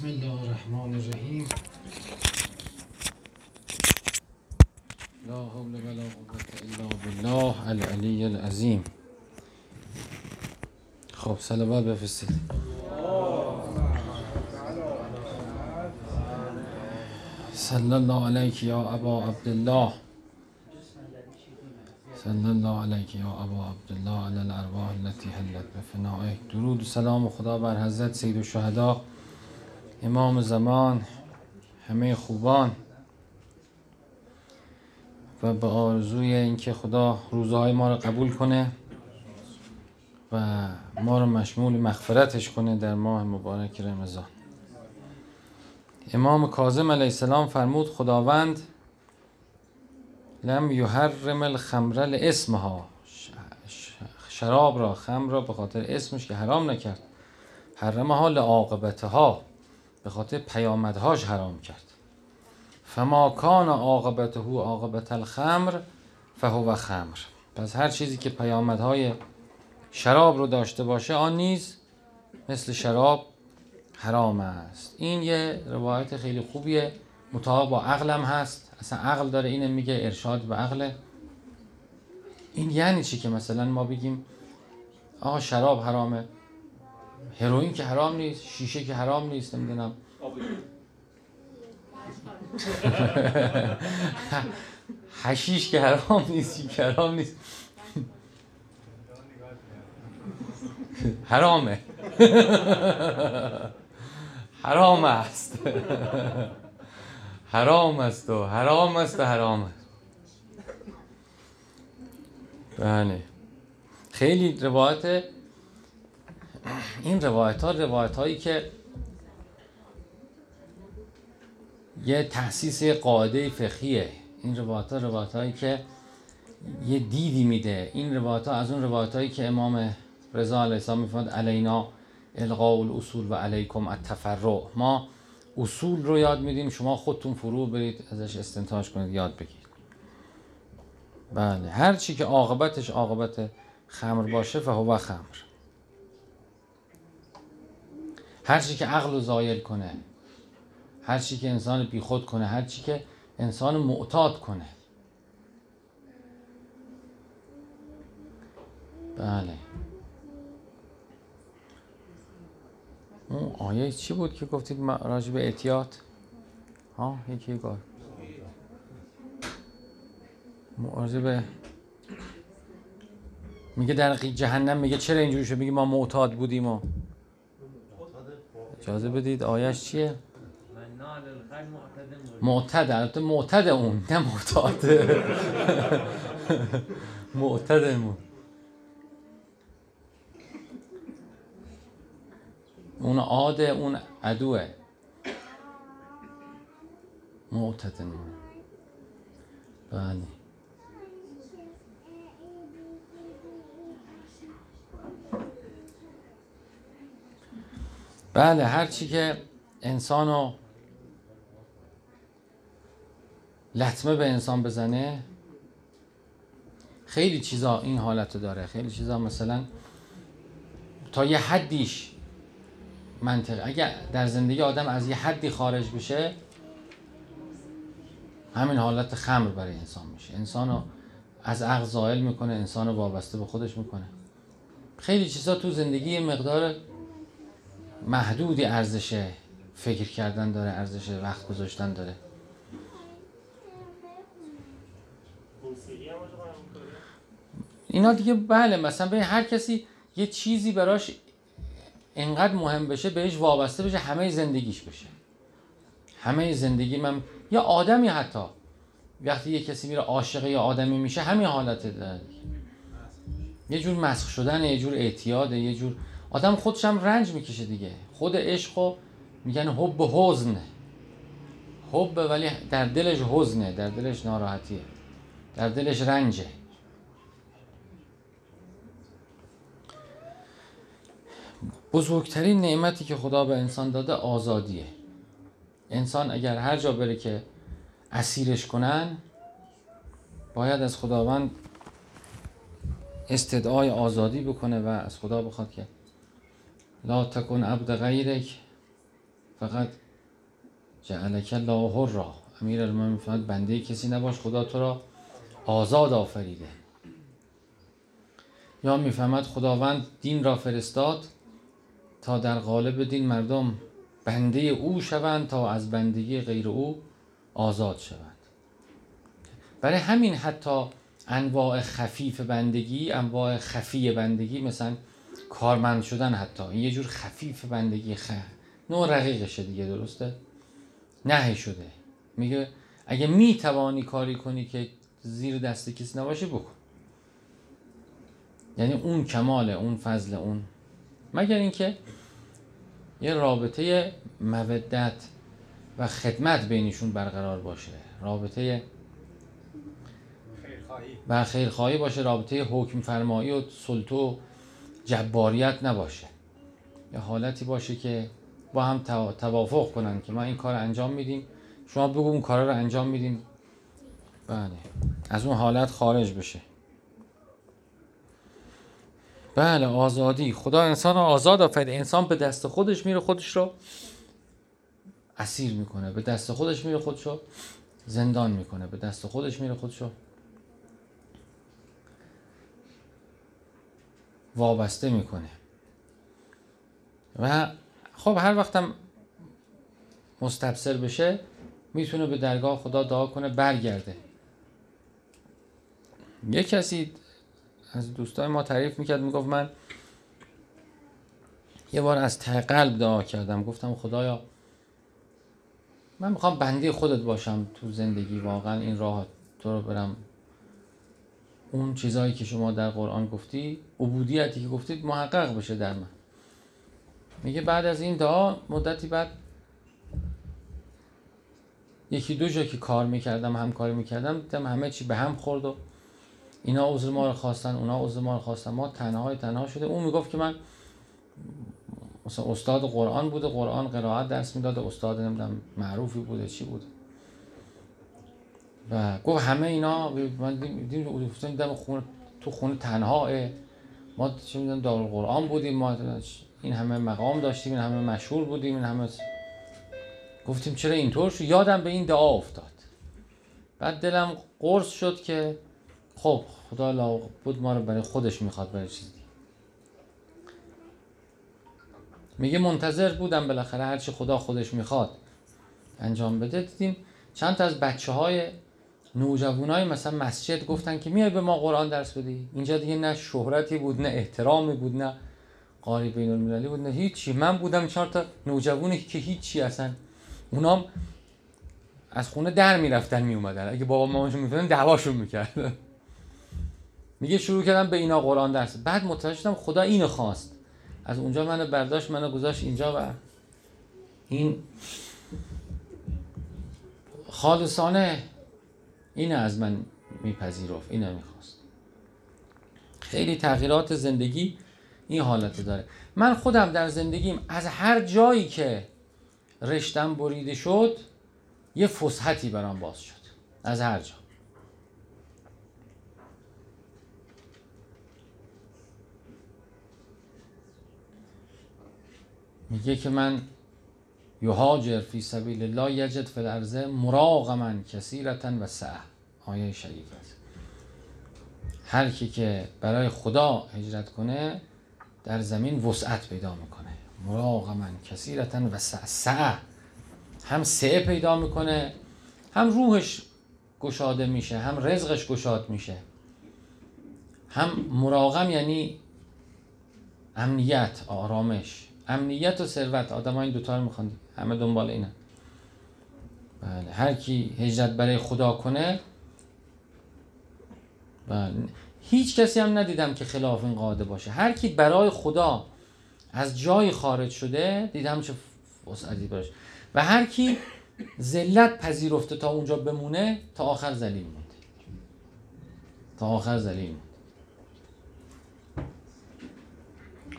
بسم الله الرحمن الرحیم. لا حول ولا قوة الا بالله العلی العظیم. خب صلوات بفرستید. صلی الله علیک یا ابا عبدالله، صلی الله علیک یا ابا عبدالله علی الارواح التي حلت بفنائک. درود و سلام خدا بر حضرت سید الشهدا امام زمان، همه خوبان، و به آرزوی اینکه خدا روزهای ما رو قبول کنه و ما رو مشمول مغفرتش کنه در ماه مبارک رمضان. امام کاظم علیه السلام فرمود خداوند لم یحرم الخمر لاسمها، شراب را، خمر را به خاطر اسمش که حرام نکرد، حرمها لعاقبتها، به خاطر پیامدهاش حرام کرد. فما کان عاقبته عاقبت الخمر فهو خمر. پس هر چیزی که پیامدهای شراب رو داشته باشه آن نیز مثل شراب حرام است. این یه روایت خیلی خوبیه، مطابق با عقلم هست، اصلا عقل داره اینه، میگه ارشاد به عقله. این یعنی چی که مثلا ما بگیم آقا شراب حرامه، هروئین که حرام نیست، شیشه که حرام نیست، نمیدونم حشیش که حرام نیست، که حرام نیست، حرامه، حرام است، حرام است و حرام است و حرام است. بله خیلی روایت، این روایت هایی که یه تأسیس قاعده فقهیه، این روایت هایی که یه دیدی میده، این روایت ها از اون روایت هایی که امام رضا علیه السلام میفرماد علینا القاء الاصول و علیکم التفرع. ما اصول رو یاد میدیم، شما خودتون فرو برید ازش استنتاج کنید، یاد بگیرید. بله هر چی که عاقبتش عاقبت خمر باشه فهو خمر. هر چی که عقل رو زایل کنه، هر چی که انسان بیخود کنه، هر چی که انسان معتاد کنه. بله اون آیه چی بود که گفتید راجع به اعتیاد؟ ها یکی گفت معاذبه، میگه در جهنم، میگه چرا اینجوری شد؟ میگه ما معتاد بودیم و اجازه بدید آیش چیه؟ معتد اون، نه معتاد معتدمون. اون عاده، اون عدوه، معتدمون. بله بله هر چی که انسانو لطمه به انسان بزنه، خیلی چیزا این حالتو داره، خیلی چیزا مثلا تا یه حدیش منطقه، اگه در زندگی آدم از یه حدی خارج بشه همین حالت خمر برای انسان میشه، انسانو از عقل زائل میکنه، انسانو وابسته به خودش میکنه. خیلی چیزا تو زندگی مقدار محدودی ارزش فکر کردن داره، ارزش وقت گذاشتن داره. اینا دیگه بله، مثلا به هر کسی یه چیزی براش انقدر مهم بشه، بهش وابسته بشه، همه زندگیش بشه، همه زندگی من. یا آدمی حتی وقتی یه کسی میره عاشق یه آدمی میشه، همین حالته داره، یه جور مسخ شدن، یه جور اعتیاده، یه جور آدم خودش هم رنج میکشه دیگه. خود عشقو میگن حب حزن، حب ولی در دلش حزنه، در دلش ناراحتیه، در دلش رنجه. بزرگترین نعمتی که خدا به انسان داده آزادیه. انسان اگر هر جا بره که اسیرش کنن، باید از خداوند استدعای آزادی بکنه و از خدا بخواد که لا تکن عبد غیرک فقط جعلک الله حرا امیرالمومنین فرمود بنده کسی نباش، خدا تو را آزاد آفریده. یا میفهمد خداوند دین را فرستاد تا در قالب دین مردم بنده او شوند تا از بندگی غیر او آزاد شوند. برای همین حتی انواع خفیف بندگی، انواع خفی بندگی، مثلا کارمند شدن، حتی این یه جور خفیف بندگی، نوع رقیقشه دیگه، درسته؟ نهی شده، میگه اگه میتوانی کاری کنی که زیر دست کسی نباشه بکن، یعنی اون کماله، اون فضل، اون، مگر اینکه یه رابطه مودت و خدمت بینشون برقرار باشه، رابطه و خیرخواهی باشه، رابطه حکم فرمایی و سلطه و جباریت نباشه، یه حالتی باشه که با هم توافق کنن که ما این کار انجام میدیم، شما بگو اون کار رو انجام میدیم، بله، از اون حالت خارج بشه. بله، آزادی، خدا انسان رو آزاد آفریده، انسان به دست خودش میره، خودش رو اسیر میکنه، به دست خودش میره، خودش رو زندان میکنه، به دست خودش میره، خودش رو وابسته میکنه. و خب هر وقتم مستبصر بشه میتونه به درگاه خدا دعا کنه برگرده. یه کسی از دوستای ما تعریف میکرد، میگفت من یه بار از ته قلب دعا کردم، گفتم خدایا من میخوام بنده خودت باشم تو زندگی، واقعا این راه تو رو برم، اون چیزایی که شما در قرآن گفتی، عبودیتی که گفتید محقق بشه در من. میگه بعد از این دعا مدتی بعد یکی دو جا که کار میکردم، همکاری میکردم، دیدم همه چی به هم خورد و اینا عذر ما رو خواستن، اونا عذر ما رو خواستن، ما تنها شده. اون میگفت که من مثلا استاد قرآن بوده، قرآن قرائت درس میداد، استاد نمیدونم معروفی بوده، چی بوده، و گفت همه اینا من دیدم خونه، تو خونه تنهاه، ما چه میدونم دار القرآن بودیم، ما این همه مقام داشتیم، این همه مشهور بودیم، این همه گفتیم چرا اینطور شد. یادم به این دعا افتاد، بعد دلم قرص شد که خب خدا لابد ما رو برای خودش میخواد، برای چیزی. میگه منتظر بودم بالاخره هرچی خدا خودش میخواد انجام بده. دیدیم چند تا از بچه‌های نوجوانای مثلا مسجد گفتن که میای به ما قرآن درس بدی. اینجا دیگه نه شهرتی بود، نه احترامی بود، نه قاری بین‌المللی بود، نه هیچی. من بودم چهار تا نوجوانی که هیچی اصلا، اونام از خونه در میرفتن میومدن، اگه بابا ماماشون میفهمن دعواشون میکردن. میگه شروع کردم به اینا قرآن درس، بعد متوجه شدم خدا اینو خواست، از اونجا منو برداشت، منو گذاشت اینجا و این خالصانه اینه از من میپذیرفت، اینه میخواست. خیلی تغییرات زندگی این حالت داره. من خودم در زندگیم از هر جایی که رشتم بریده شد یه فسحتی برام باز شد، از هر جا. میگه که من یهاجر فی سبیل الله یجد فی الارض مراغما کثیرا و سعه، آیه شریف است. هر کی که برای خدا هجرت کنه در زمین وسعت پیدا میکنه، مراغما کثیرا و سعه، هم سعه پیدا میکنه، هم روحش گشاده میشه، هم رزقش گشاد میشه، هم مراغم یعنی امنیت، آرامش، امنیت و ثروت. آدم‌ها این دو تا رو می‌خوان، همه دنبال اینن. بله، هر کی هجرت برای خدا کنه، بله، هیچ کسی هم ندیدم که خلاف این قاعده باشه. هر کی برای خدا از جای خارج شده، دیدم چه وسعتی براش. و هر کی ذلت پذیرفته تا اونجا بمونه، تا آخر ذلیل موند. تا آخر ذلیل.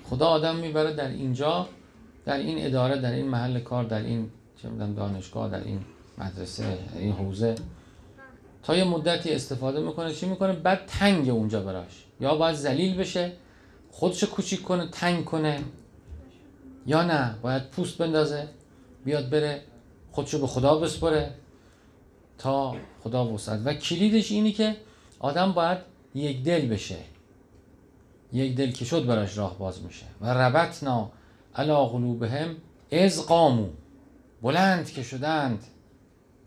خدا آدم میبره در اینجا، در این اداره، در این محل کار، در این چه می‌دونم دانشگاه، در این مدرسه، در این حوزه، تا یه مدتی استفاده میکنه، چی میکنه؟ بعد تنگ اونجا براش، یا باید ذلیل بشه، خودش کوچیک کنه، تنگ کنه، یا نه باید پوست بندازه، بیاد بره خودشو به خدا بسپره تا خدا وسعت. و کلیدش اینه که آدم باید یک دل بشه، یک دل که شد براش راه باز میشه. و ربطنا علی قلوبهم اذ قاموا، بلند که شدند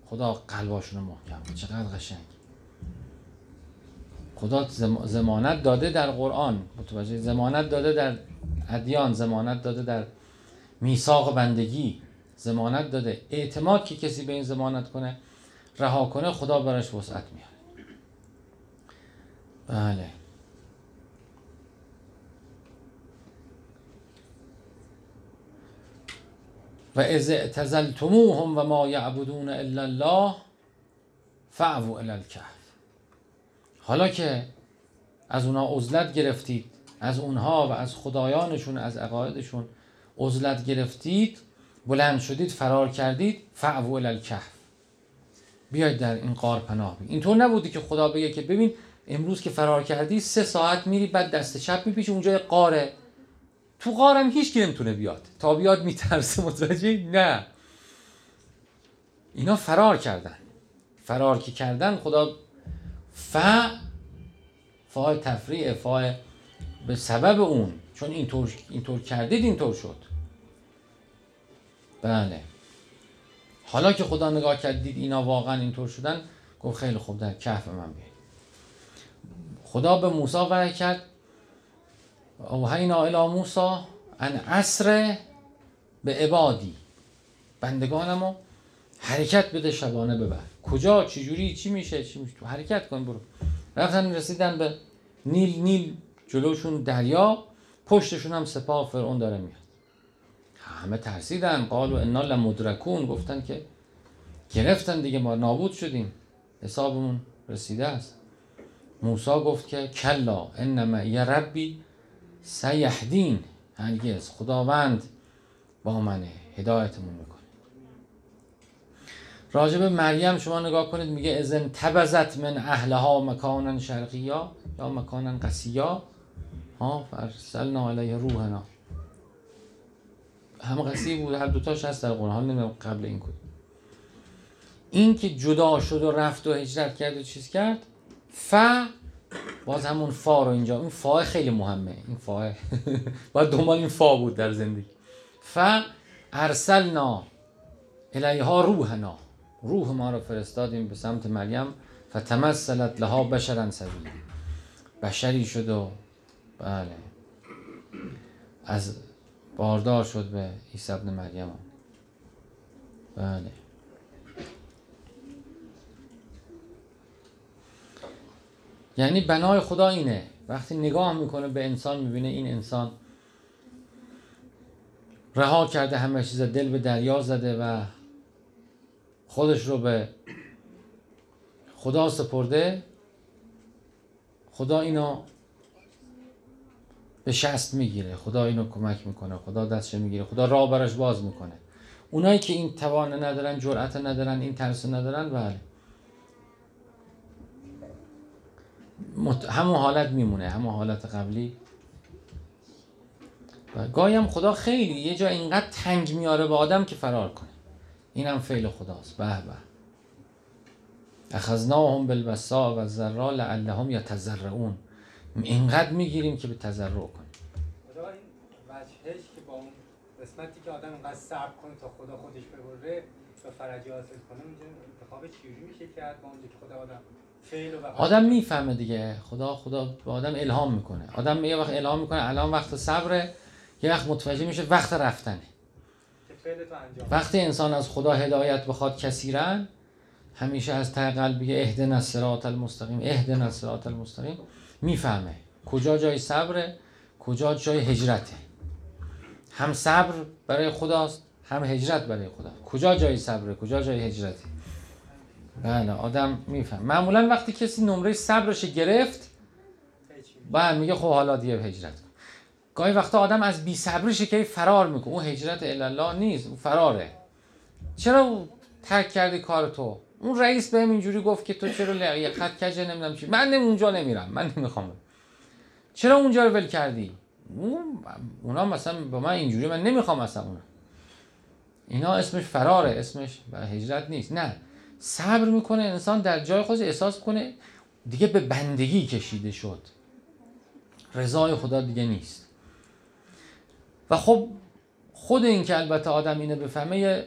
خدا قلباشون رو محکم. چقدر قشنگ خدا ضمانت داده در قرآن، متوجه، ضمانت داده در ادیان، ضمانت داده در میثاق بندگی، ضمانت داده. اعتماد که کسی به این ضمانت کنه، رها کنه، خدا براش وسعت میاره. بله. و اذ اعتزلتموهم و ما یعبدون الا الله فاعوا الی الکهف، حالا که از اونها عزلت گرفتید، از اونها و از خدایانشون، از عقایدشون عزلت گرفتید، بلند شدید، فرار کردید، فاعوا الی الکهف، بیاید در این غار پناه بگیرید. اینطور نبودی که خدا بگه که ببین امروز که فرار کردی 3 ساعت میری بعد دست چپ میپیچی اونجا غاره، تو غارم هیچ کی نمیتونه بیاد، تا بیاد میترسه، متوجه؟ نه، اینا فرار کردن. فرار که کردن خدا فای تفریع، فای به سبب اون، چون اینطور کردید اینطور شد. بله. حالا که خدا نگاه کردید اینا واقعا اینطور شدن، گفت خیلی خوب در کهف من بیاید. خدا به موسی وحی کرد، اوحینا الی موسی ان اسر به عبادی، بندگانمو حرکت بده، شبانه ببر. کجا، چجوری، چی میشه تو حرکت کن، برو. رفتن رسیدن به نیل جلوشون دریا، پشتشون هم سپاه فرعون داره میاد. همه ترسیدن، قالوا انا لمدرکون، گفتن که گرفتن دیگه، ما نابود شدیم، حسابمون رسیده است. موسی گفت که کلا انما یا ربی سیهدین، هرگز، خداوند با منه، هدایتمون میکنه. راجب مریم شما نگاه کنید، میگه ازن تبزت من اهلها مکانن شرقیا یا مکانن قسیا ها فرسلنا علیه روحنا، هم قسی بود، هر دوتاش هست در قرآن، نمیدونم قبل این کدوم. این که جدا شد و رفت و هجرت کرد و چیز کرد، باز همون فا رو اینجا، این فا خیلی مهمه، این فا باید دنبال این فا بود در زندگی. ارسلنا الیها روحنا، روح ما رو فرستادیم به سمت مریم، فتمثلت لها بشرا سویا، بشری شد و بله از باردار شد به عیسی ابن مریم. بله. یعنی بنای خدا اینه، وقتی نگاه میکنه به انسان میبینه این انسان رها کرده همه چیز، دل به دریا زده و خودش رو به خدا سپرده، خدا اینو به شست میگیره، خدا اینو کمک میکنه، خدا دستش میگیره، خدا راه براش باز میکنه. اونایی که این توانه ندارن، جرأت ندارن، این ترس ندارن، بله همون حالت میمونه، همون حالت قبلی. و گاهی هم خدا خیلی یه جا اینقدر تنگ میاره به آدم که فرار کنه، این هم فعل خداست. به به اخذناهم بالبساء و ذرا لعلهم یتضرعون، اینقدر میگیریم که به تضرع کنه. خدا این وجهش که با اون قسمتی که آدم اینقدر صبر کنه تا خدا خودش ببره و فرجی حاصل کنه، اونجا انتخاب چیزی میشه کرد با اونجا که خدا آدم آدم میفهمه دیگه. خدا به آدم الهام میکنه، آدم یه وقت الهام میکنه الان وقت صبره، یه وقت متوجه میشه وقت رفتنه. وقتی انسان از خدا هدایت بخواد کثیرن، همیشه از ته قلب بگه اهدنا الصراط المستقیم، اهدنا الصراط المستقیم، میفهمه کجا جای صبره، کجا جای هجرته. هم صبر برای خداست، هم هجرت برای خدا. کجا جای صبره، کجا جای هجرته. بله آدم میفهم. معمولا وقتی کسی نمره صبرش گرفت، بعد میگه خب حالا دیگه هجرت کن. گاهی وقتا آدم از بی صبریش که فرار میکنه، اون هجرت الی الله نیست، اون فراره. چرا ترک کردی کار تو؟ اون رئیس بهم اینجوری گفت که تو چرا لیاقت کجه، نمیدونم چی، من اونجا نمیرم، من نمیخوام. چرا اونجا رو ول کردی؟ اونا مثلا با من اینجوری، من نمیخوام اصلا. اینا اسمش فراره، اسمش هجرت نیست. نه، صبر میکنه انسان، در جای خودش احساس کنه دیگه به بندگی کشیده شد، رضای خدا دیگه نیست. و خب خود این که البته آدم اینو بفهمه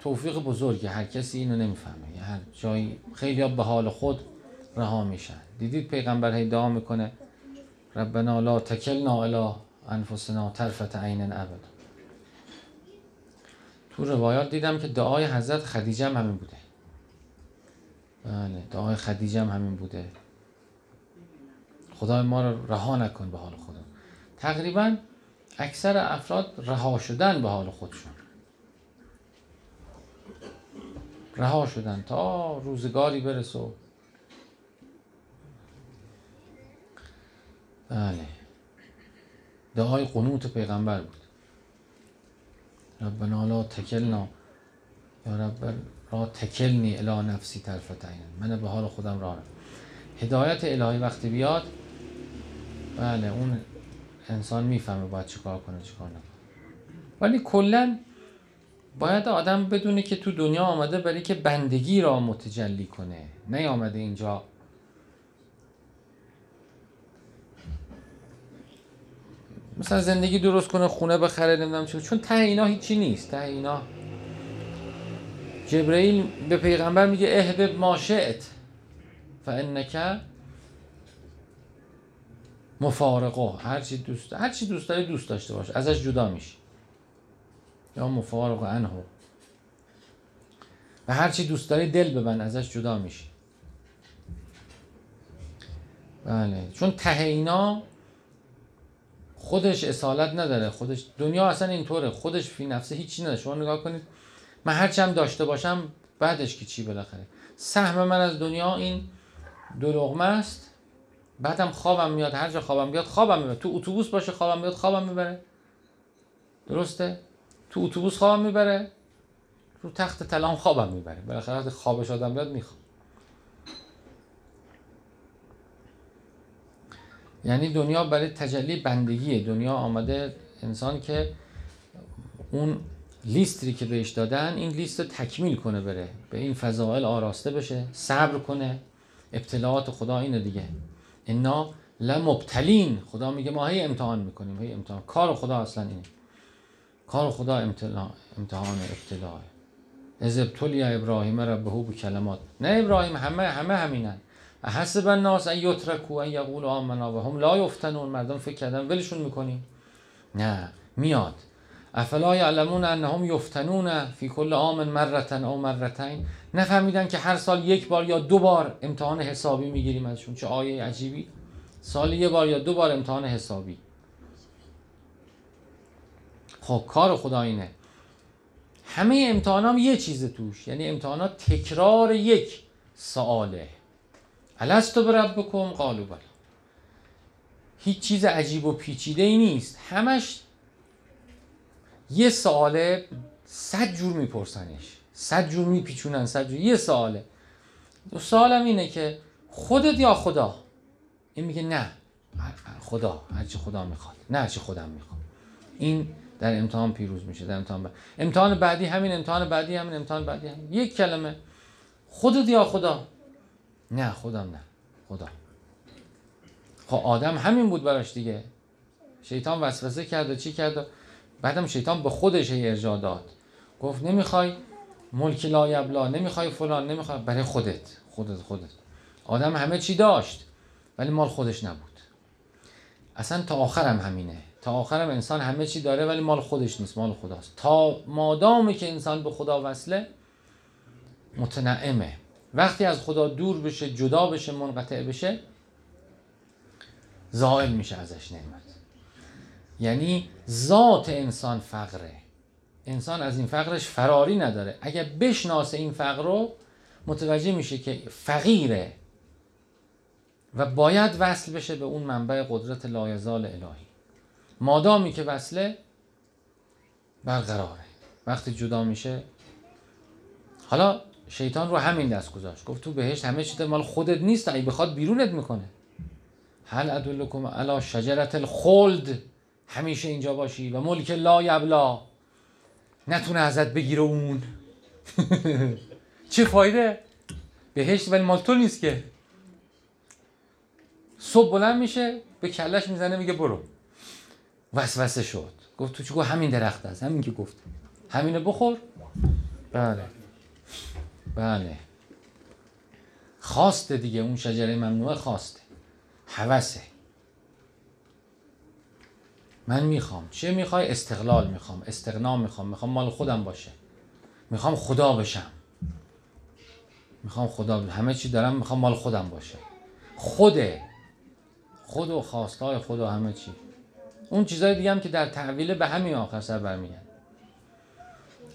توفیق بزرگه، هر کسی اینو نمیفهمه، هر جایی خیلی ها به حال خود رها میشن. دیدید پیغمبر هی دعا میکنه ربنا لا تکلنا الی انفسنا طرفة عین ابدا. تو روایات دیدم که دعای حضرت خدیجه هم همین بوده. بله، دعای خدیجه هم همین بوده، خدای ما رو رها نکن به حال خودم. تقریبا اکثر افراد رها شدن به حال خودشون، رها شدن تا روزگاری برسه. بله، دعای قنوت پیغمبر بود، ربنا لا تکلنا یا رب را تکلنی الی نفسی طرفة عین، من به حال خودم راه. هدایت الهی وقتی بیاد، بله، اون انسان میفهمه باید چیکار کنه چیکار نکنه. ولی کلا باید آدم بدونه که تو دنیا آمده برای که بندگی را متجلی کنه، نه آمده اینجا مثلا زندگی درست کنه، خونه بخره، نمیدونم چی، چون ته اینا هیچی نیست. ته اینا جبرئیل به پیغمبر میگه اهبب ما شئت فانک مفارقه، هر چی دوست داری دوست داشته باش، ازش جدا میشی، یا مفارقه عنه، و هر چی دوست داری دل ببند، ازش جدا میشی. بله، چون ته اینا خودش اصالت نداره، خودش دنیا اصلا اینطوره، خودش فی نفسه هیچی نداره. شما نگاه کنید، من هرچی هم داشته باشم بعدش که چی؟ بالاخره سهم من از دنیا این دو لقمه است، بعدم خوابم میاد، هر جا خوابم بیاد خوابم میبره، تو اتوبوس باشه خوابم بیاد خوابم میبره، درسته؟ تو اتوبوس خوابم میبره، رو تخت طلام خوابم میبره، بالاخره خوابش آدم بیاد میخواب. یعنی دنیا برای تجلی بندگیه، دنیا آمده انسان که اون لیستی که بهش دادن این لیست رو تکمیل کنه، بره به این فضائل آراسته بشه، صبر کنه. ابتلاعات خدا اینه دیگه، انا لمبتلین، خدا میگه ما هی امتحان میکنیم، هی امتحان. کار خدا اصلا اینه، کار خدا امتحان ابتلاعه. از ابتلی ابراهیم ربه بکلمات، نه ابراهیم همه همینن، حسب الناس ان یترکوا ان یقولوا آمنا و هم لا یفتنون، مردم فکر کردن ولشون میکنیم، نه میاد افلا یعلمون انهم یفتنون فی کل عام مرة او مرتين، نفهمیدن که هر سال یک بار یا دو بار امتحان حسابی میگیریم ازشون. چه آیه عجیبی، سال یک بار یا دو بار امتحان حسابی. خب کار خدا اینه، همه امتحانام یه چیز توش، یعنی امتحانات تکرار یک سواله، الست بربکم قالوا بلی، هیچ چیز عجیب و پیچیده ای نیست، همش یه سواله، 100 جور میپرسنش، 100 جور میپیچونن، 100 جور یه سواله. دو سوالم اینه که خودت یا خدا؟ این میگه نه خدا، هرچی خدا میخواد، نه هرچی خودم میخوام. این در امتحان پیروز میشه، در امتحان بعدی همین، امتحان بعدی همین، امتحان بعدی همین. یک کلمه خودت یا خدا؟ نه خودم، نه خدا. خب آدم همین بود براش دیگه، شیطان وسوسه کرد و چی کرد و بعدم شیطان به خودش ارجاع داد، گفت نمیخوای ملک لا یبلا، نمیخوای فلان، نمیخوای، برای خودت. آدم همه چی داشت ولی مال خودش نبود. اصلا تا آخرم همینه، تا آخرم انسان همه چی داره ولی مال خودش نیست، مال خداست. تا مادامی که انسان به خدا وصله متنعمه، وقتی از خدا دور بشه، جدا بشه، منقطع بشه، زائل میشه ازش نعمت. یعنی ذات انسان فقره، انسان از این فقرش فراری نداره. اگر بشناسه این فقر رو، متوجه میشه که فقیره و باید وصل بشه به اون منبع قدرت لایزال الهی. مادامی که وصله برقراره، وقتی جدا میشه. حالا شیطان رو همین دست گذاشت، گفت تو بهشت همه چیز مال خودت نیست، اگه بخواد بیرونت میکنه. هل ادلکم علی شجرة الخلد، همیشه اینجا باشی، و ملک لا یبلا، نتونه ازت بگیره اون چه فایده؟ بهشت ولی مال تو نیست که. صبح بلند میشه به کلش میزنه میگه برو. وسوسه شد گفت تو چگو همین درخت هست، همین که گفت همینه بخور. بله بله خواسته دیگه، اون شجره ممنوعه خواسته، هوسه. من میخوام چه میخوای؟ استقلال میخوام، استغنا میخوام، میخوام مال خودم باشه، میخوام خدا بشم، میخوام خدا بشم، همه چی دارم میخوام مال خودم باشه. خوده، خود و خواستهای خود و همه چی. اون چیزهای دیگه هم که در تعویله به همین آخر سر برمیگن.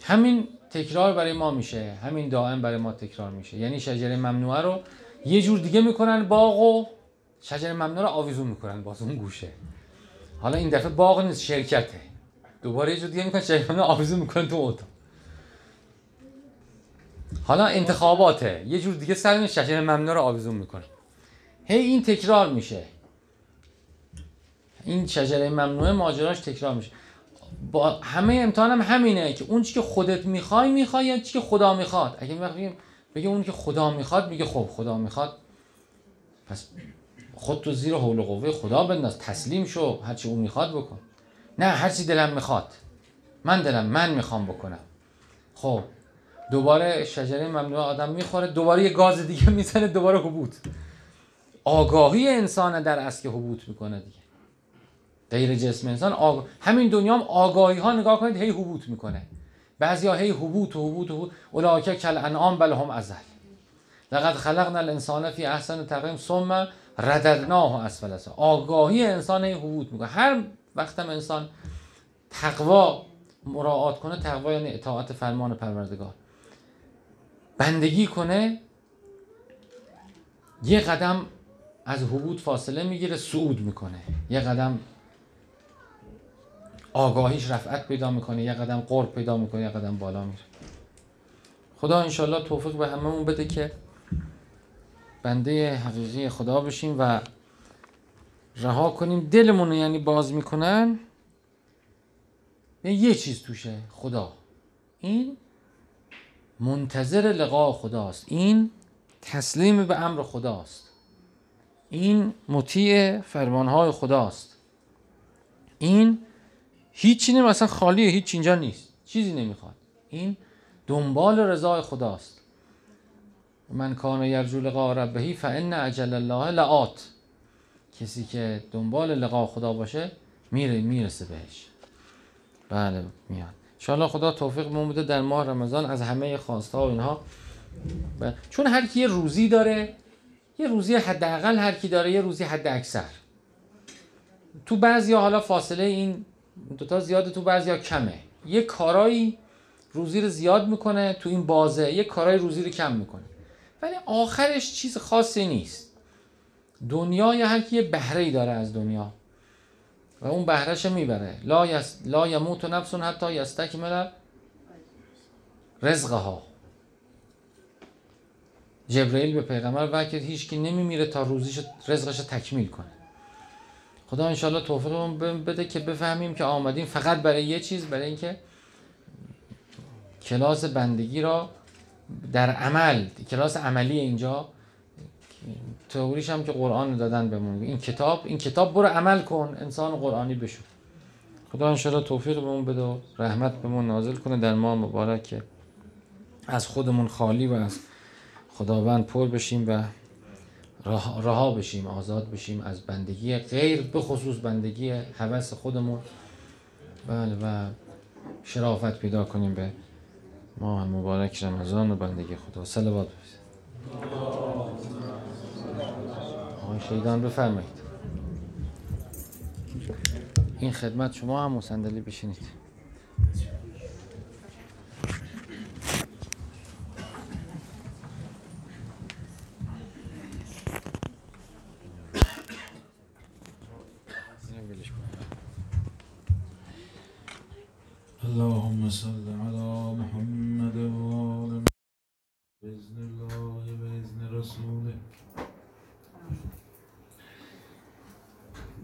همین تکرار برای ما میشه، همین دائم برای ما تکرار میشه. یعنی شجره ممنوعه رو یه جور دیگه میکنن، باغ و شجره ممنوعه رو آویزون میکنن باز اون گوشه. حالا این دفعه باغ نیست، شرکته. دوباره یه جور دیگه میکنن، شجره ممنوعه آویزون میکنن تو اتاق. حالا انتخاباته، یه جور دیگه سر شجره ممنوعه رو آویزون میکنن. هی این تکرار میشه. این شجره ممنوعه ماجراش تکرار میشه. با همه امتحانم همینه که اون چی که خودت میخوای یا چی که خدا میخواد. اگه بگیم بگه اون که خدا میخواد، میگه خب خدا میخواد، پس خودتو زیر حول و قوه خدا بنداز، تسلیم شو، هر چی اون میخواد بکن. نه، هر چی دلم میخواد، من میخوام بکنم. خب دوباره شجره ممنوعه آدم میخوره، دوباره یه گاز دیگه میزنه، دوباره حبوط. آگاهی انسان در اصل که حبوط میکنه دیگه. غیر جسم انسان همین دنیا هم آگاهی ها نگاه کنید هی حبوط میکنه. بعضیا هی حبوط و حبوط و اولئک کل انعام بل هم اضل. لقد خلقنا الانسان فی احسن تقویم ثم رددناه اسفل سافلین. آگاهی انسان هی حبوط میکنه. هر وقت هم انسان تقوا مراعات کنه، تقوا یعنی اطاعت فرمان پروردگار، بندگی کنه، یه قدم از حبوط فاصله میگیره، صعود میکنه، یه قدم آگاهیش رفعت پیدا میکنه، یه قدم قرب پیدا میکنه، یه قدم بالا میره. خدا انشالله توفیق به هممون بده که بنده حقیقی خدا بشیم و رها کنیم دلمون رو. یعنی باز میکنن یه چیز توشه، خدا. این منتظر لقاء خداست، این تسلیم به امر خداست، این مطیع فرمانهای خداست، این هیچی نمی اصلا خالیه، هیچ اینجا نیست، چیزی نمیخواد، این دنبال رضای خداست. من کان یرجو لقاء ربه فان اجل الله لآت. کسی که دنبال لقاء خدا باشه میره، میرسه بهش. بله میاد ان شاء الله. خدا توفیق بهمون بده در ماه رمضان از همه خواسته ها اینها، چون هر کی یه روزی داره، یه روزی حداقل هر کی داره، یه روزی حد اکثر. تو بعضیا حالا فاصله این دوتا زیاده، تو بعضیا کمه. یه کارایی روزی رو زیاد میکنه تو این بازه، یه کارایی روزی رو کم میکنه، ولی آخرش چیز خاصی نیست. دنیا یا هر کی یه بهره‌ای داره از دنیا و اون بهره‌شو میبره. لا یموت نفس حتی یستکمل رزقها. جبرئیل به پیغمبر وحی کرد هیچ کی نمیمیره تا روزیش رزقش تکمیل کنه. خدا انشالله توفیقمون بده که بفهمیم که آمدیم فقط برای یه چیز، برای اینکه کلاس بندگی را در عمل، کلاس عملی، اینجا تئوریش هم که قرآن دادن بهمون، این کتاب برو عمل کن، انسان قرآنی بشو. خدا انشالله توفیق بهمون بده و رحمت بهمون نازل کنه در ماه مبارک، که از خودمون خالی و از خداوند پر بشیم و رها بشیم، آزاد بشیم از بندگی غیر، به خصوص بندگی هوس خودمون. بله و شرافت پیدا کنیم به ماه مبارک رمضان و بندگی خدا. صلوات بفرستید. آقای شیدان بفرمایید. این خدمت شما هم صندلی بشینید. اللهم صل على محمد وآل محمد بإذن الله وبإذن رسوله.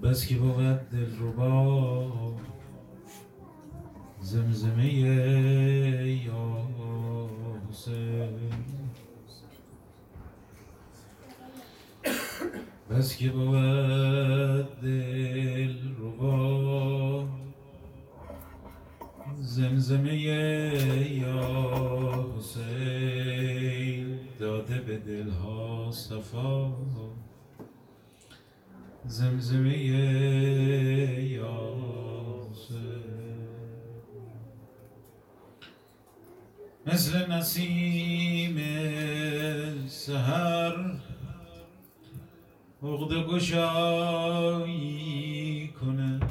بس که باید دلربا زمزمه یا حسین، بس که بود دل ربا زمزمه یا حسین، داده به دلها صفا زمزمه یا حسین. مثل نسیم سحر عقده گشایی کند،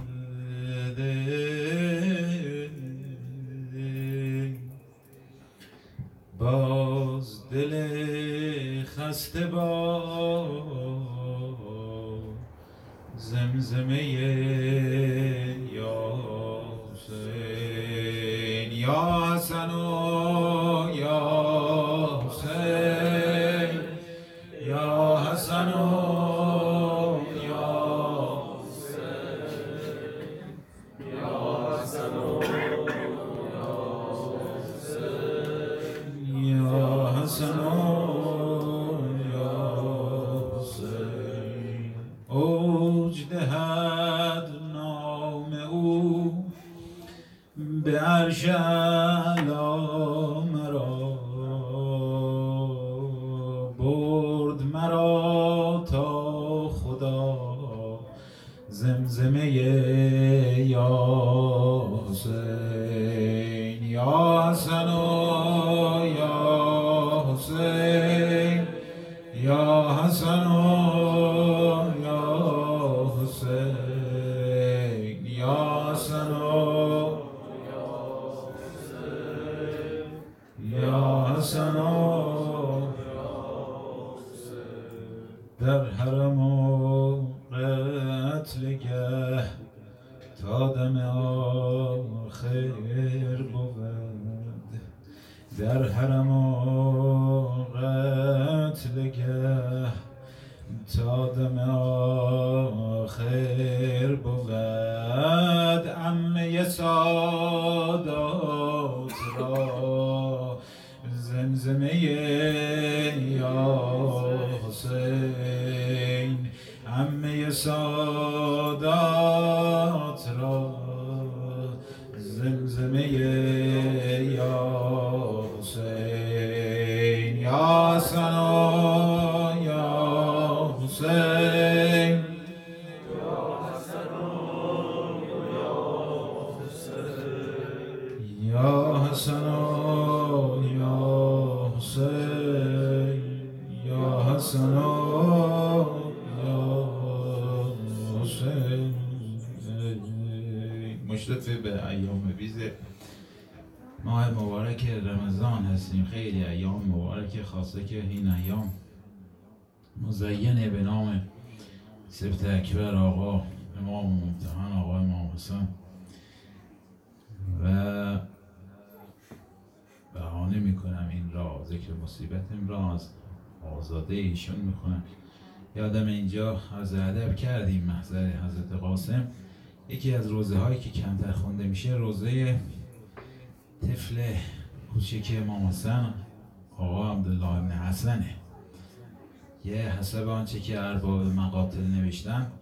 باز دل خسته با زمزمه یا حسین. یا حسن و یا حسین، یا حسن شالا، مرا برد مرا تا خدا زمزمه یا حسین. یا حسن و یا حسین، یا حسن و یا حسین، یا حسن در حرم و قتل گه تا دم آخر بود، در حرم و قتل گه تا دم آخر بود. عمه سادات را زمزمه یا حسین، عمه سادات را زمزمه یا حسین. یا حسن و یا حسین، یا حسن و یا حسین، یا حسن و یا حسین، یا حسن یا حسین. مشتاق به ایام بیست ماه مبارک رمضان هستیم. خیلی ایام مبارک، خاصه که این ایام مزین به نام سبت اکبر آقا امام ممتحن آقا امام حسن، و بهانه میکنم این را ذکر مصیبت امروز آزاده ایشون میکنن. یادم اینجا از ادب کردیم محضر حضرت قاسم، یکی از روزه هایی که کمتر خونده میشه روزه طفل کوچک امام حسن آقا عبدالله ابن حسنه، یه حسب آنچه که ارباب مقاتل نوشتن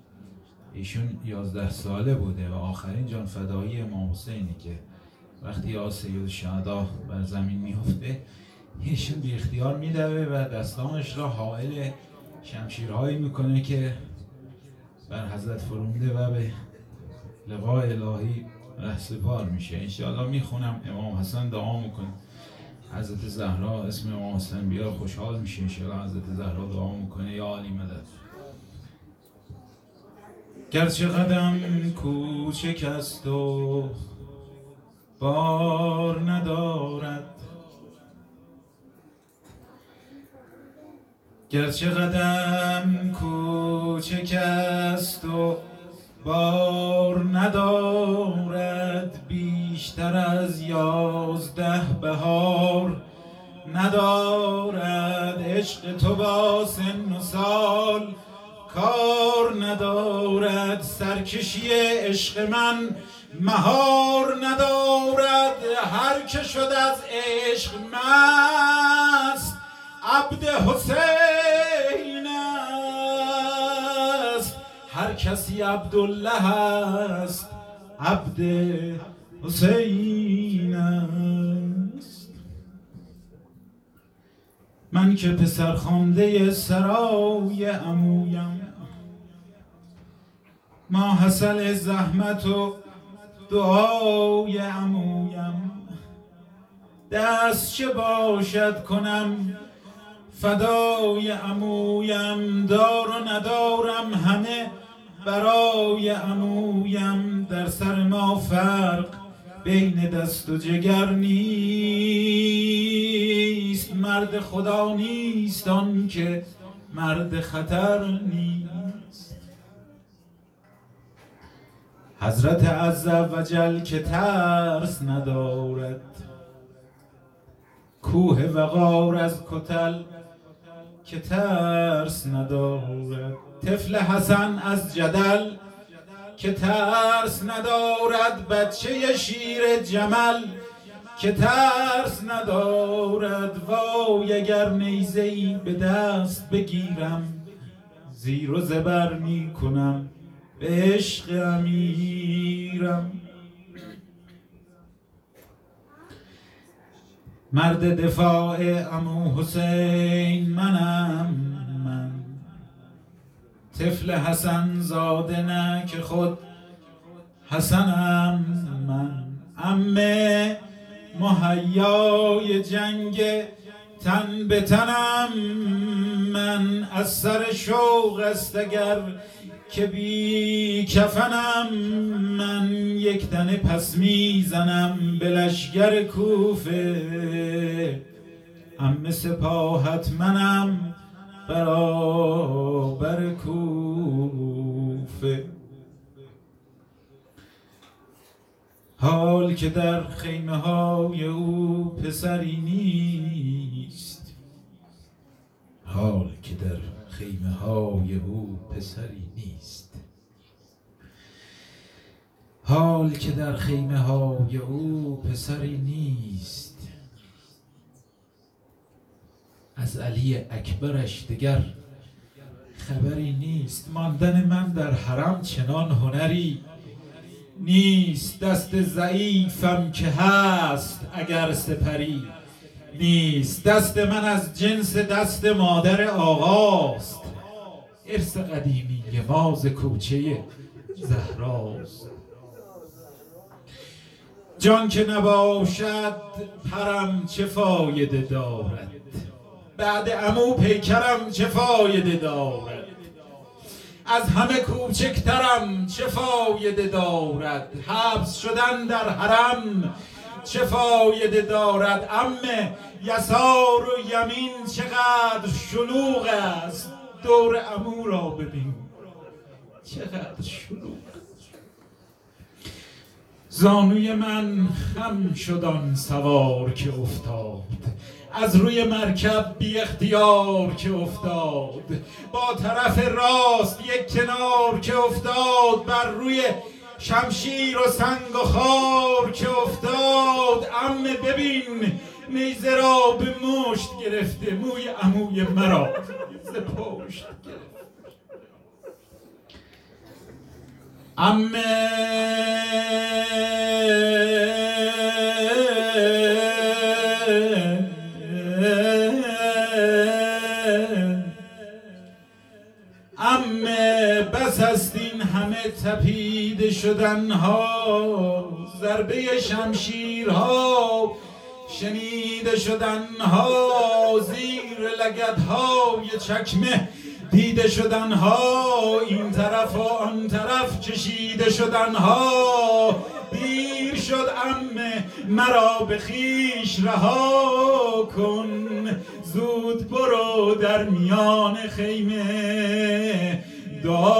ایشون 11 ساله بوده و آخرین جان فدایی امام حسینه که وقتی آسیل شهدا بر زمین میفته ایشون بی اختیار میدوه و دستانش را حائل شمشیرهایی میکنه که بر حضرت فرموده و به لقاء الهی رهسپار میشه. انشاءالله میخونم امام حسن دعا میکنه، حضرت زهرا اسم امام حسن بیار خوشحال میشه. انشاءالله حضرت زهرا دعا میکنه یا علی مدد. گرچه قدم کوچک است و بار ندارد، گرچه قدم کوچک است و بار ندارد، بیشتر از 11 بهار ندارد. عشق تو با سن و سال کار ندارد، سرکشی عشق من مهار ندارد. هر که شد از عشق مست، عبد حسین است. هر کسی عبدالله است، عبد حسین است. من که پسر خوانده سرای عمویم، ما حاصل زحمت و دعای عمویم. دست چه باشد کنم فدای عمویم، دار و ندارم همه برای عمویم. در سر ما فرق بین دست و جگر نیست، مرد خدا نیست آن که مرد خطر نیست. حضرت عزوجل که ترس ندارد، کوه وقار از کتل که ترس ندارد. طفل حسن از جدل که ترس ندارد. بچه شیر جمل که ترس ندارد. وای اگر نیزه‌ای به دست بگیرم، زیر و زبر می کنم به عشق امیرم. مرد دفاع عمو حسین منم من، طفل حسن زاده نه که خود حسنم من. عمه مهیای جنگ تن به تنم من، از سر شوق است اگر که بی کفنم من. یک تنه پس میزنم به لشگر کوفه، عمه سپاهت منم برابر کوفه. حال که در خیمه های او پسری نیست، حال که در خیمه های او پسری نیست، حال که در خیمه های او پسری نیست. از علی اکبرش دگر خبری نیست. ماندن من در حرم چنان هنری نیست. دست ضعیفم که هست اگر سپری نیست. دست من از جنس دست مادر آقاست، ارث قدیمی ما ز کوچه زهراست. جان که نباشد پرم چه فایده دارد، بعد عمو پیکرم چه فایده دارد. از همه کوچکترم چه فایده دارد. حبس شدن در حرم چه فایده دارد. عمه یسار و یمین چقدر شلوغ است، دور عمو را ببین چقدر شلوغ. زانوی من خم شدان سوار که افتاد، از روی مرکب بی اختیار که افتاد. با طرف راست یک کنار که افتاد، بر روی شمشیر و سنگ و خار که افتاد. عمه ببین نیزه را به مشت گرفته، موی عموی مرا ز پشت گرفت. عمه عمه بس است این همه تپیده شدن ها، ضربه شمشیر ها، شنیده شدن ها، زیر لگد ها یه چکمه دیده شدن ها، این طرف و آن طرف چشیده شدن ها. دیر شد عمه مرا به خویش رها کن، زود برو در میان خیمه دعا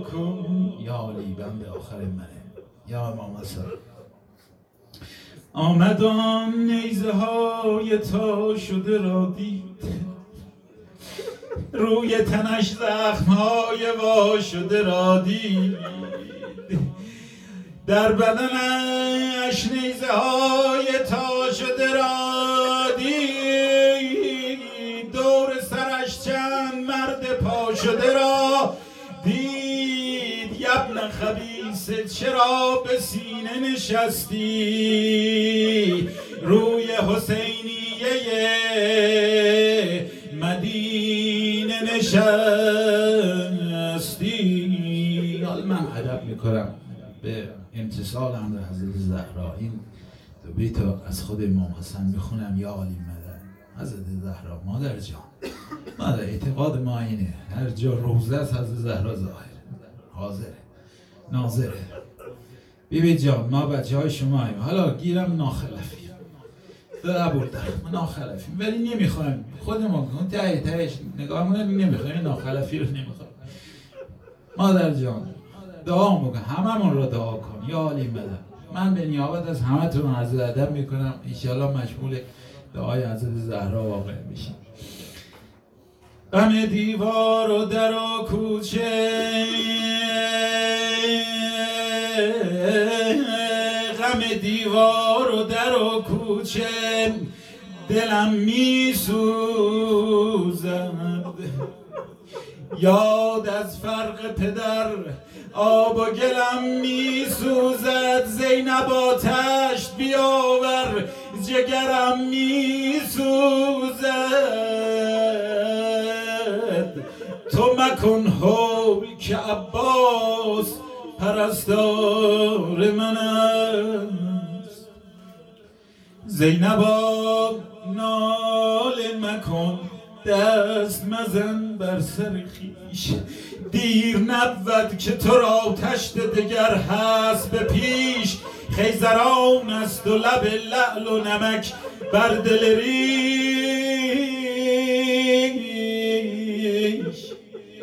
کن. یا علی بند آخر منه، یا امام حسن. آمدم نیزه های تا شده را دید، روی تنش زخمهای وا شده را دید، در بدنش نیزه های تا شده را دید، دور سرش چند مرد پا شده را دید. یبن خبیثه چرا به سینه نشستی؟ روی حسینیه مدینه نشستی. من ادب میکنم به امتصال امر حضرت زهرا. این دو بیت از خود امام حسن میخونم. یا علی مدد حضرت زهرا مادر جان. مادر اعتقاد ما اینه هر جا روزه از حضرت زهرا ظاهر حاضره ناظره. بیبی جان ما بچه های شما ایم، حالا گیرم ناخلفیم در بردارم ما ناخلفیم، ولی نمیخوایم خودمون تهی تهیش نگاه نمیخوایم ناخلفی رو نمیخوایم. مادر جان دعا بکن، هممون رو دعا کن. یا علی مدد من به نیابت از همه تون عرض ادب میکنم، انشالله مشمول دعای حضرت زهرا واقع بشیم. غم دیوار و در و کوچه، غم دیوار و در و کوچه، دلم میسوزد یاد از فرق پدر، آب و گلم می سوزد. زینب آتش بیاور جگرم می سوزد. تو مکن هول که عباس پرستار من است. زینبا ناله مکن، دست مزن بر سر خیش، دیر نبود که تو را تشت دگر هست به پیش. خیزران است و لب لعل و نمک بر دل ریش.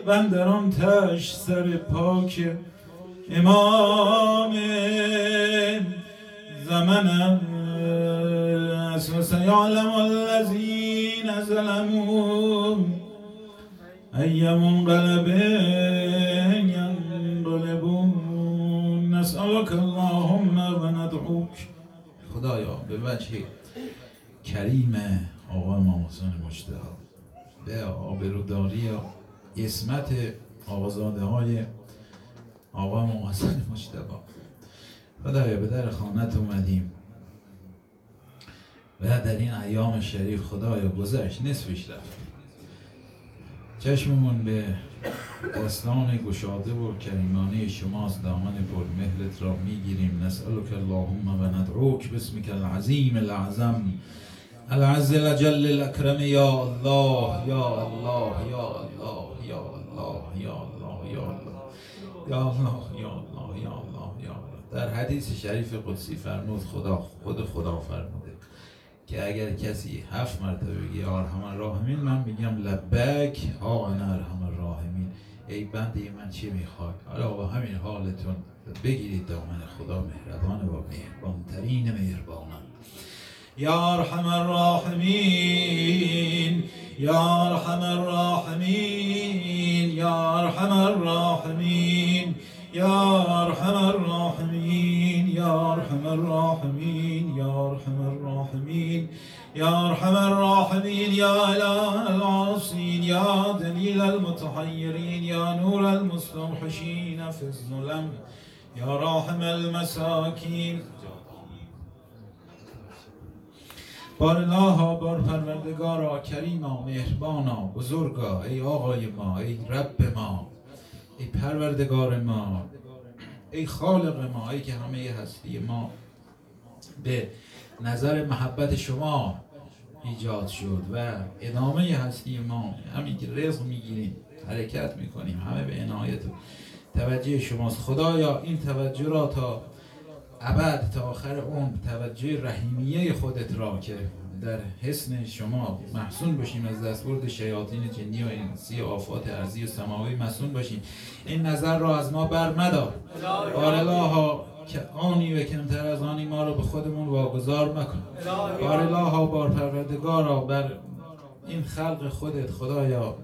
من در آن تشت سر پاک امام زمنم است. و سیعلم الذین ظلموا ایمون قلبین ینقلبون. نسألک اللهم و ندعوک. خدایا به وجه کریم آقا امام حسن مجتهد به آبروداری عصمت آقازاده های آقا امام حسن مجتهد، خدایا به در خانت اومدیم و در این ایام شریف خدایا گذشت نصفش رفت. چشممون به دستان گشاده و کریمانه شماست، دامن پر مهرت را میگیریم. نسألک اللهم و ندعوک باسمک العظیم الاعظم العز الجل الاکرم. یا الله یا الله یا الله یا الله یا الله یا الله یا الله یا الله یا الله یا الله. در حدیث شریف قدسی فرمود خدا فرموده که اگر کسی 7 مرتبه بگه یا ارحم الراحمین، من میگم لبیک انا ارحم الراحمین. ای بنده من چی میخوای؟ حالا با همین حالتون بگیرید دامن خدا مهربان و مهربانترین مهربانان. یا ارحم الراحمین یا ارحم الراحمین یا ارحم الراحمین یا ارحم الراحمین یا ارحم الراحمین یا ارحم الراحمین یا ارحم الراحمین یا اله العاصین یا دلیل المتحیرین یا نور المستوحشین فی الظلم یا راحم المساکین. بارالها بار پروردگارا، کریما، مهربانا، بزرگا، ای آقای ما، ای رب ما، ای پروردگار ما، ای خالق ما، ای که همه هستی ما به نظر محبت شما ایجاد شد و ادامه هستی ما. همین که رزق میگیریم، حرکت میکنیم، همه به عنایت و توجه شماست. خدایا این توجه را تا ابد تا آخر عمر، توجه رحیمیه خودت را که در حسن شما محصون باشیم، از دستورد شیاطین جنی و انسی و آفات ارضی و سماوی محصون باشیم. این نظر را از ما برمدار. بارالها که آنی و کمتر از آنی ما را به خودمون واگذار مکن. بارالها بار پروردگارا بر این خلق خودت خدایا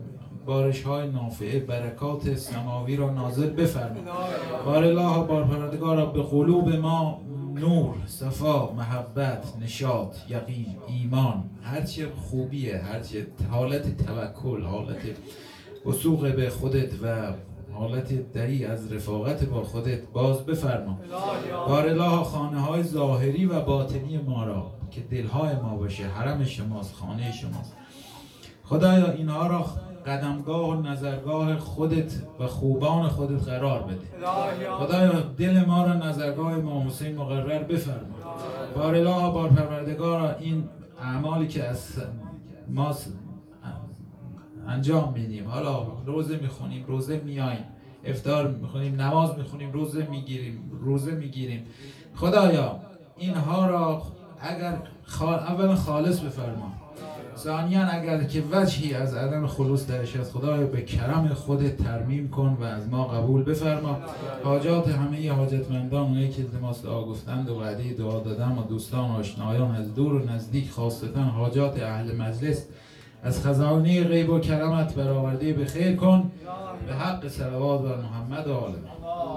بارش‌های نافعه برکات سماوی را نازل بفرما. بارالله بارپرندگارا به قلوب ما نور، صفا، محبت، نشاط، یقین، ایمان، هرچه خوبیه، هرچه حالت توکل، حالت وثوق به خودت و حالت دری از رفاقت با خودت باز بفرما. بارالله خانه‌های ظاهری و باطنی ما را که دل‌های ما باشه، حرم شماست، خانه شماست. خدایا اینها را قدمگاه و نظرگاه خودت و خوبان خودت قرار بده. خدایا دل ما را نظرگاه امام حسین مقرر بفرما. بارالله بارپروردگارا این اعمالی که از ما انجام میدیم، حالا روزه میخونیم، روزه میاییم، افطار میخونیم، نماز میخونیم، روزه میگیریم، خدایا اینها را اگر اول خالص بفرما، ثانیاً اگر که وجهی از عدم خلوص درش است، خدایا به کرم خودت ترمیم کن و از ما قبول بفرما. حاجات همه حاجتمندان، اونایی که التماس دعا گفتند و وعده دعا دادند و دوستان و آشنایان از دور و نزدیک، خاصتاً حاجات اهل مجلس، از خزانه غیب و کرمت برآورده بخیر کن، به حق صلوات بر محمد و آل محمد.